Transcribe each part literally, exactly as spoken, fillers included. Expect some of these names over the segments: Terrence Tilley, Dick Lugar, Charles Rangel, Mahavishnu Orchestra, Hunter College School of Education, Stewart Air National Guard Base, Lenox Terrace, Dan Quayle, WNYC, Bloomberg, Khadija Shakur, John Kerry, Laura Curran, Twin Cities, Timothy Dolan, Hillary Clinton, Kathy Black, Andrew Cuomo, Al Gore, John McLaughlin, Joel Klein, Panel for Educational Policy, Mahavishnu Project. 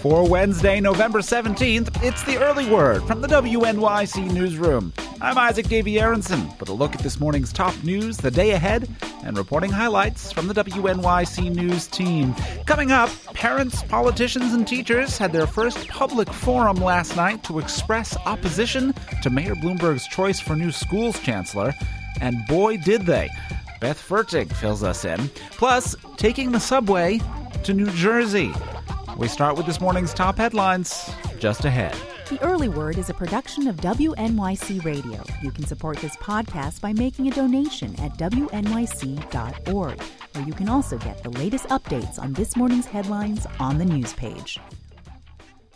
For Wednesday, November seventeenth, it's The Early Word from the W N Y C Newsroom. I'm Isaac Davey Aronson with a look at this morning's top news, the day ahead, and reporting highlights from the W N Y C News team. Coming up, parents, politicians, and teachers had their first public forum last night to express opposition to Mayor Bloomberg's choice for new schools chancellor, and boy did they. Beth Fertig fills us in. Plus, taking the subway to New Jersey. We start with this morning's top headlines, just ahead. The Early Word is a production of W N Y C Radio. You can support this podcast by making a donation at W N Y C dot org, where you can also get the latest updates on this morning's headlines on the news page.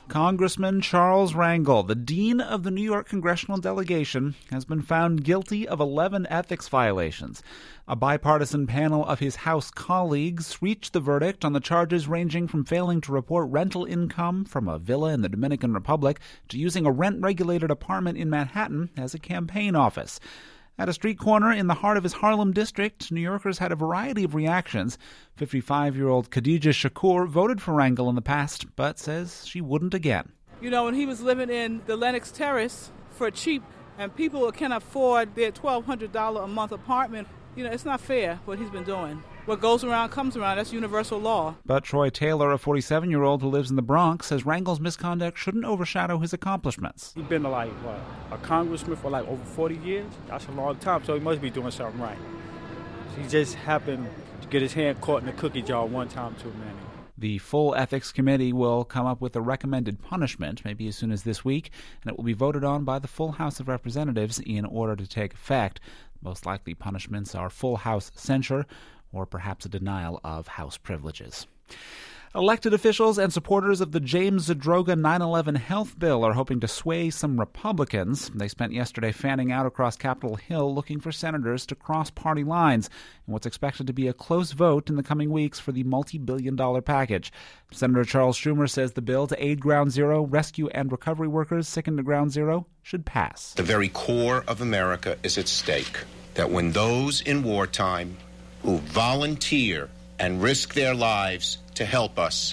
Congressman Charles Rangel, the dean of the New York congressional delegation, has been found guilty of eleven ethics violations. A bipartisan panel of his House colleagues reached the verdict on the charges ranging from failing to report rental income from a villa in the Dominican Republic to using a rent-regulated apartment in Manhattan as a campaign office. At a street corner in the heart of his Harlem district, New Yorkers had a variety of reactions. fifty-five-year-old Khadija Shakur voted for Rangel in the past, but says she wouldn't again. You know, when he was living in the Lenox Terrace for cheap, and people can afford their twelve hundred dollars a month apartment, you know, it's not fair what he's been doing. What goes around comes around. That's universal law. But Troy Taylor, a forty-seven-year-old who lives in the Bronx, says Rangel's misconduct shouldn't overshadow his accomplishments. He's been like what, a congressman for like over forty years. That's a long time, so he must be doing something right. He just happened to get his hand caught in the cookie jar one time too many. The full ethics committee will come up with a recommended punishment, maybe as soon as this week, and it will be voted on by the full House of Representatives in order to take effect. Most likely punishments are full House censure, or perhaps a denial of House privileges. Elected officials and supporters of the James Zadroga nine eleven health bill are hoping to sway some Republicans. They spent yesterday fanning out across Capitol Hill looking for senators to cross party lines in what's expected to be a close vote in the coming weeks for the multi-billion dollar package. Senator Charles Schumer says the bill to aid Ground Zero, rescue and recovery workers sickened to Ground Zero, should pass. The very core of America is at stake, that when those in wartime who volunteer and risk their lives to help us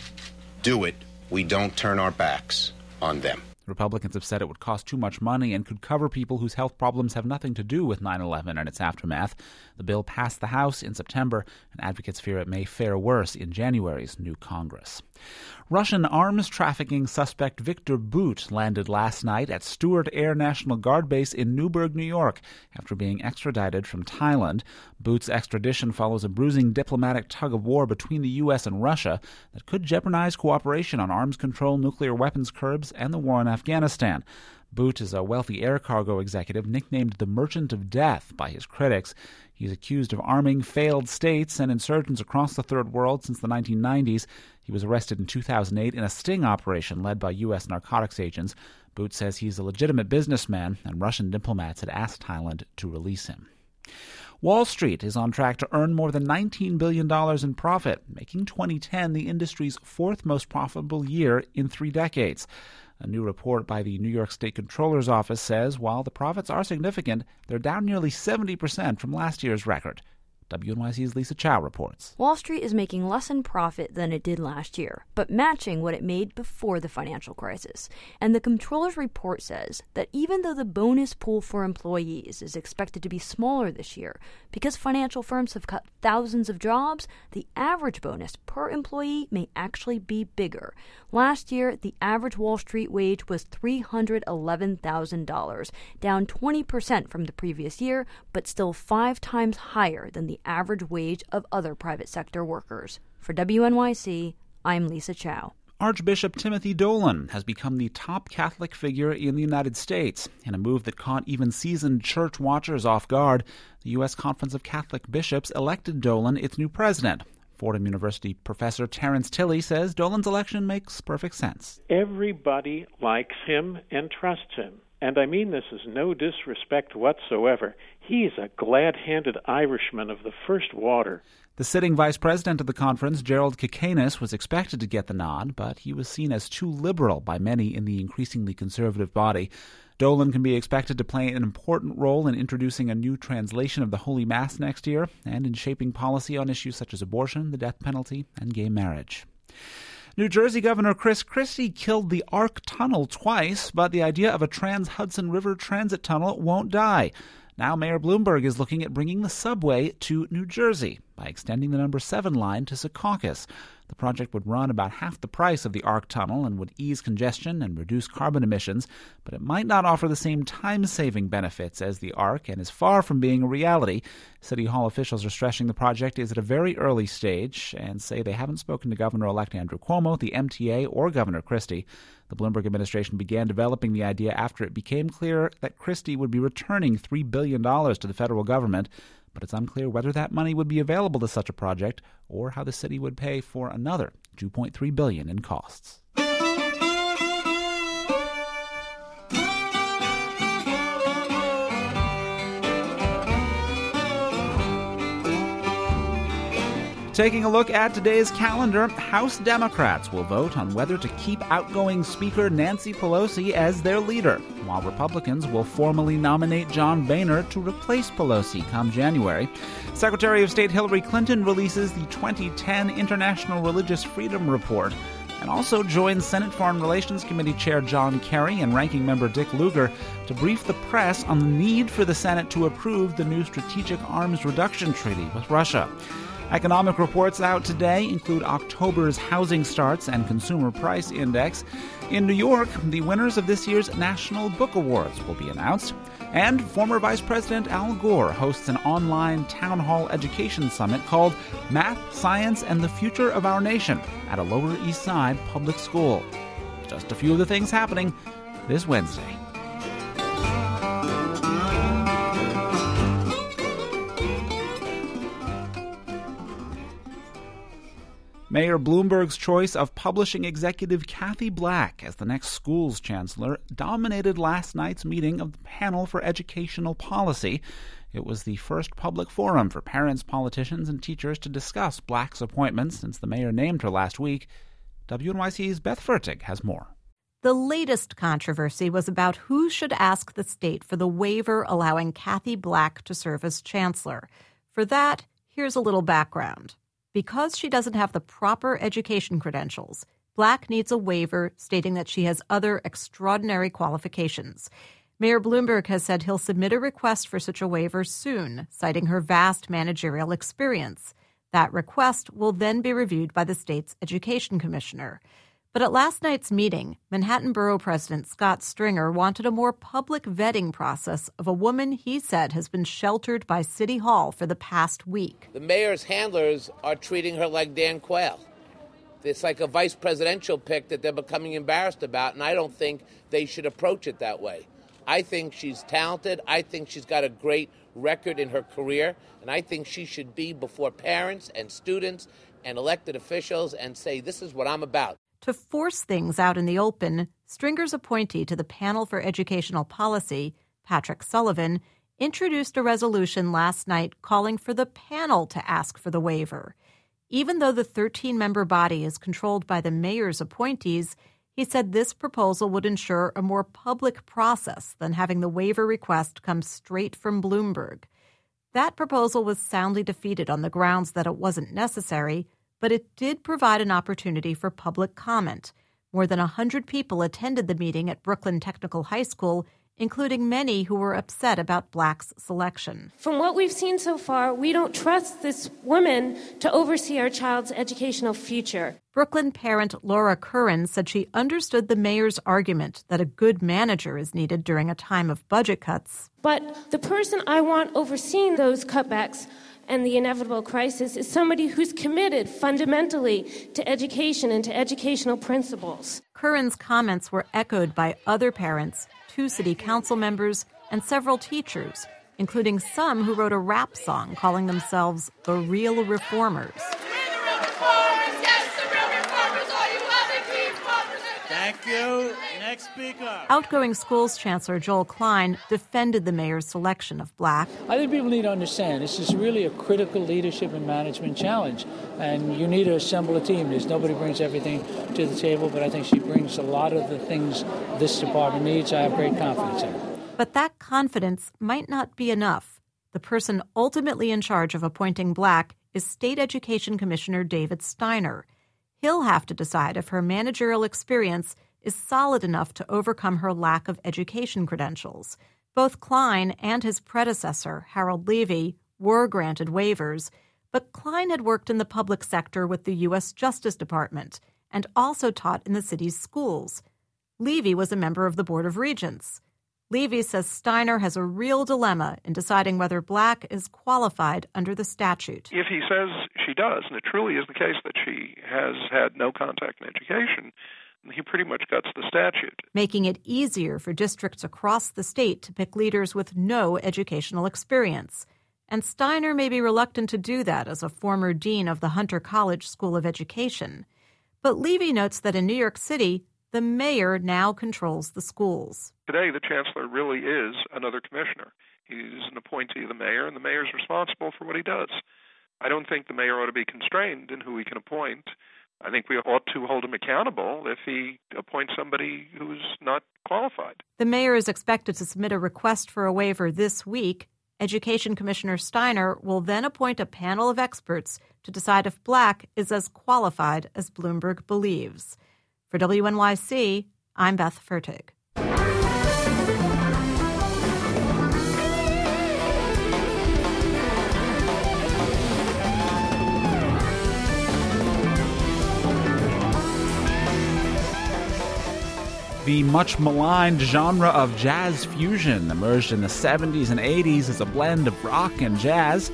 do it, we don't turn our backs on them. Republicans have said it would cost too much money and could cover people whose health problems have nothing to do with nine eleven and its aftermath. The bill passed the House in September, and advocates fear it may fare worse in January's new Congress. Russian arms trafficking suspect Victor Boot landed last night at Stewart Air National Guard Base in Newburgh, New York, after being extradited from Thailand. Boot's extradition follows a bruising diplomatic tug-of-war between the U S and Russia that could jeopardize cooperation on arms control, nuclear weapons curbs, and the war on Afghanistan. Boot is a wealthy air cargo executive nicknamed the Merchant of Death by his critics. He's accused of arming failed states and insurgents across the Third World since the nineteen nineties. He was arrested in two thousand eight in a sting operation led by U S narcotics agents. Boot says he's a legitimate businessman, and Russian diplomats had asked Thailand to release him. Wall Street is on track to earn more than nineteen billion dollars in profit, making twenty ten the industry's fourth most profitable year in three decades. A new report by the New York State Comptroller's Office says while the profits are significant, they're down nearly seventy percent from last year's record. W N Y C's Lisa Chow reports. Wall Street is making less in profit than it did last year, but matching what it made before the financial crisis. And the Comptroller's report says that even though the bonus pool for employees is expected to be smaller this year, because financial firms have cut thousands of jobs, the average bonus per employee may actually be bigger. Last year, the average Wall Street wage was three hundred eleven thousand dollars, down twenty percent from the previous year, but still five times higher than the the average wage of other private sector workers. For W N Y C, I'm Lisa Chow. Archbishop Timothy Dolan has become the top Catholic figure in the United States. In a move that caught even seasoned church watchers off guard, the U S Conference of Catholic Bishops elected Dolan its new president. Fordham University professor Terrence Tilley says Dolan's election makes perfect sense. Everybody likes him and trusts him. And I mean this is no disrespect whatsoever. He's a glad-handed Irishman of the first water. The sitting vice president of the conference, Gerald Kicanas, was expected to get the nod, but he was seen as too liberal by many in the increasingly conservative body. Dolan can be expected to play an important role in introducing a new translation of the Holy Mass next year and in shaping policy on issues such as abortion, the death penalty, and gay marriage. New Jersey Governor Chris Christie killed the A R C tunnel twice, but the idea of a trans-Hudson River transit tunnel won't die. Now Mayor Bloomberg is looking at bringing the subway to New Jersey by extending the number seven line to Secaucus. The project would run about half the price of the A R C tunnel and would ease congestion and reduce carbon emissions, but it might not offer the same time-saving benefits as the A R C and is far from being a reality. City Hall officials are stressing the project is at a very early stage and say they haven't spoken to Governor-elect Andrew Cuomo, the M T A, or Governor Christie. The Bloomberg administration began developing the idea after it became clear that Christie would be returning three billion dollars to the federal government, but it's unclear whether that money would be available to such a project or how the city would pay for another two point three billion dollars in costs. Taking a look at today's calendar, House Democrats will vote on whether to keep outgoing Speaker Nancy Pelosi as their leader, while Republicans will formally nominate John Boehner to replace Pelosi come January. Secretary of State Hillary Clinton releases the twenty ten International Religious Freedom Report and also joins Senate Foreign Relations Committee Chair John Kerry and Ranking Member Dick Lugar to brief the press on the need for the Senate to approve the new Strategic Arms Reduction Treaty with Russia. Economic reports out today include October's housing starts and consumer price index. In New York, the winners of this year's National Book Awards will be announced. And former Vice President Al Gore hosts an online town hall education summit called Math, Science, and the Future of Our Nation at a Lower East Side public school. Just a few of the things happening this Wednesday. Mayor Bloomberg's choice of publishing executive Kathy Black as the next school's chancellor dominated last night's meeting of the Panel for Educational Policy. It was the first public forum for parents, politicians, and teachers to discuss Black's appointment since the mayor named her last week. W N Y C's Beth Fertig has more. The latest controversy was about who should ask the state for the waiver allowing Kathy Black to serve as chancellor. For that, here's a little background. Because she doesn't have the proper education credentials, Black needs a waiver stating that she has other extraordinary qualifications. Mayor Bloomberg has said he'll submit a request for such a waiver soon, citing her vast managerial experience. That request will then be reviewed by the state's education commissioner. But at last night's meeting, Manhattan Borough President Scott Stringer wanted a more public vetting process of a woman he said has been sheltered by City Hall for the past week. The mayor's handlers are treating her like Dan Quayle. It's like a vice presidential pick that they're becoming embarrassed about, and I don't think they should approach it that way. I think she's talented. I think she's got a great record in her career, and I think she should be before parents and students and elected officials and say, this is what I'm about. To force things out in the open, Stringer's appointee to the Panel for Educational Policy, Patrick Sullivan, introduced a resolution last night calling for the panel to ask for the waiver. Even though the thirteen-member body is controlled by the mayor's appointees, he said this proposal would ensure a more public process than having the waiver request come straight from Bloomberg. That proposal was soundly defeated on the grounds that it wasn't necessary, but it did provide an opportunity for public comment. More than one hundred people attended the meeting at Brooklyn Technical High School, including many who were upset about Black's selection. From what we've seen so far, we don't trust this woman to oversee our child's educational future. Brooklyn parent Laura Curran said she understood the mayor's argument that a good manager is needed during a time of budget cuts. But the person I want overseeing those cutbacks and the inevitable crisis is somebody who's committed fundamentally to education and to educational principles. Curran's comments were echoed by other parents, two city council members, and several teachers, including some who wrote a rap song calling themselves the Real Reformers. reformers, yes, the real reformers, all you other key reformers. Thank you. Next speaker. Outgoing schools chancellor Joel Klein defended the mayor's selection of Black. I think people need to understand this is really a critical leadership and management challenge, and you need to assemble a team. There's nobody brings everything to the table, but I think she brings a lot of the things this department needs. I have great confidence in her. But that confidence might not be enough. The person ultimately in charge of appointing Black is State Education Commissioner David Steiner. He'll have to decide if her managerial experience is solid enough to overcome her lack of education credentials. Both Klein and his predecessor, Harold Levy, were granted waivers, but Klein had worked in the public sector with the U S Justice Department and also taught in the city's schools. Levy was a member of the Board of Regents. Levy says Steiner has a real dilemma in deciding whether Black is qualified under the statute. If he says she does, and it truly is the case that she has had no contact in education, he pretty much guts the statute. Making it easier for districts across the state to pick leaders with no educational experience. And Steiner may be reluctant to do that as a former dean of the Hunter College School of Education. But Levy notes that in New York City, the mayor now controls the schools. Today, the chancellor really is another commissioner. He's an appointee of the mayor, and the mayor's responsible for what he does. I don't think the mayor ought to be constrained in who he can appoint. I think we ought to hold him accountable if he appoints somebody who's not qualified. The mayor is expected to submit a request for a waiver this week. Education Commissioner Steiner will then appoint a panel of experts to decide if Black is as qualified as Bloomberg believes. For W N Y C, I'm Beth Fertig. The much maligned genre of jazz fusion emerged in the seventies and eighties as a blend of rock and jazz,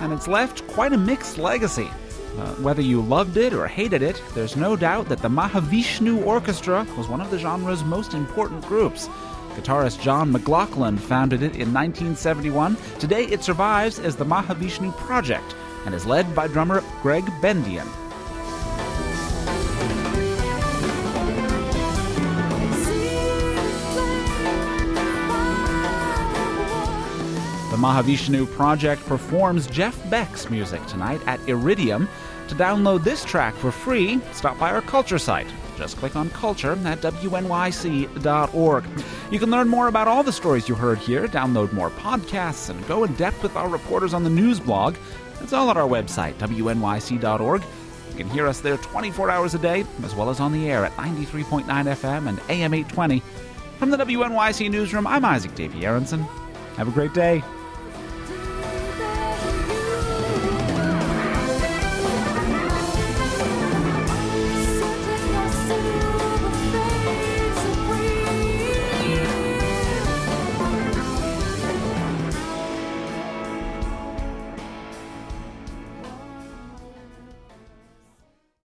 and it's left quite a mixed legacy. Uh, whether you loved it or hated it, there's no doubt that the Mahavishnu Orchestra was one of the genre's most important groups. Guitarist John McLaughlin founded it in nineteen seventy-one. Today it survives as the Mahavishnu Project and is led by drummer Greg Bendian. The Mahavishnu Project performs Jeff Beck's music tonight at Iridium. To download this track for free, stop by our Culture site. Just click on Culture at W N Y C dot org. You can learn more about all the stories you heard here, download more podcasts, and go in depth with our reporters on the news blog. It's all at our website, W N Y C dot org. You can hear us there twenty-four hours a day, as well as on the air at ninety-three point nine F M and A M eight twenty. From the W N Y C Newsroom, I'm Isaac Davey Aronson. Have a great day.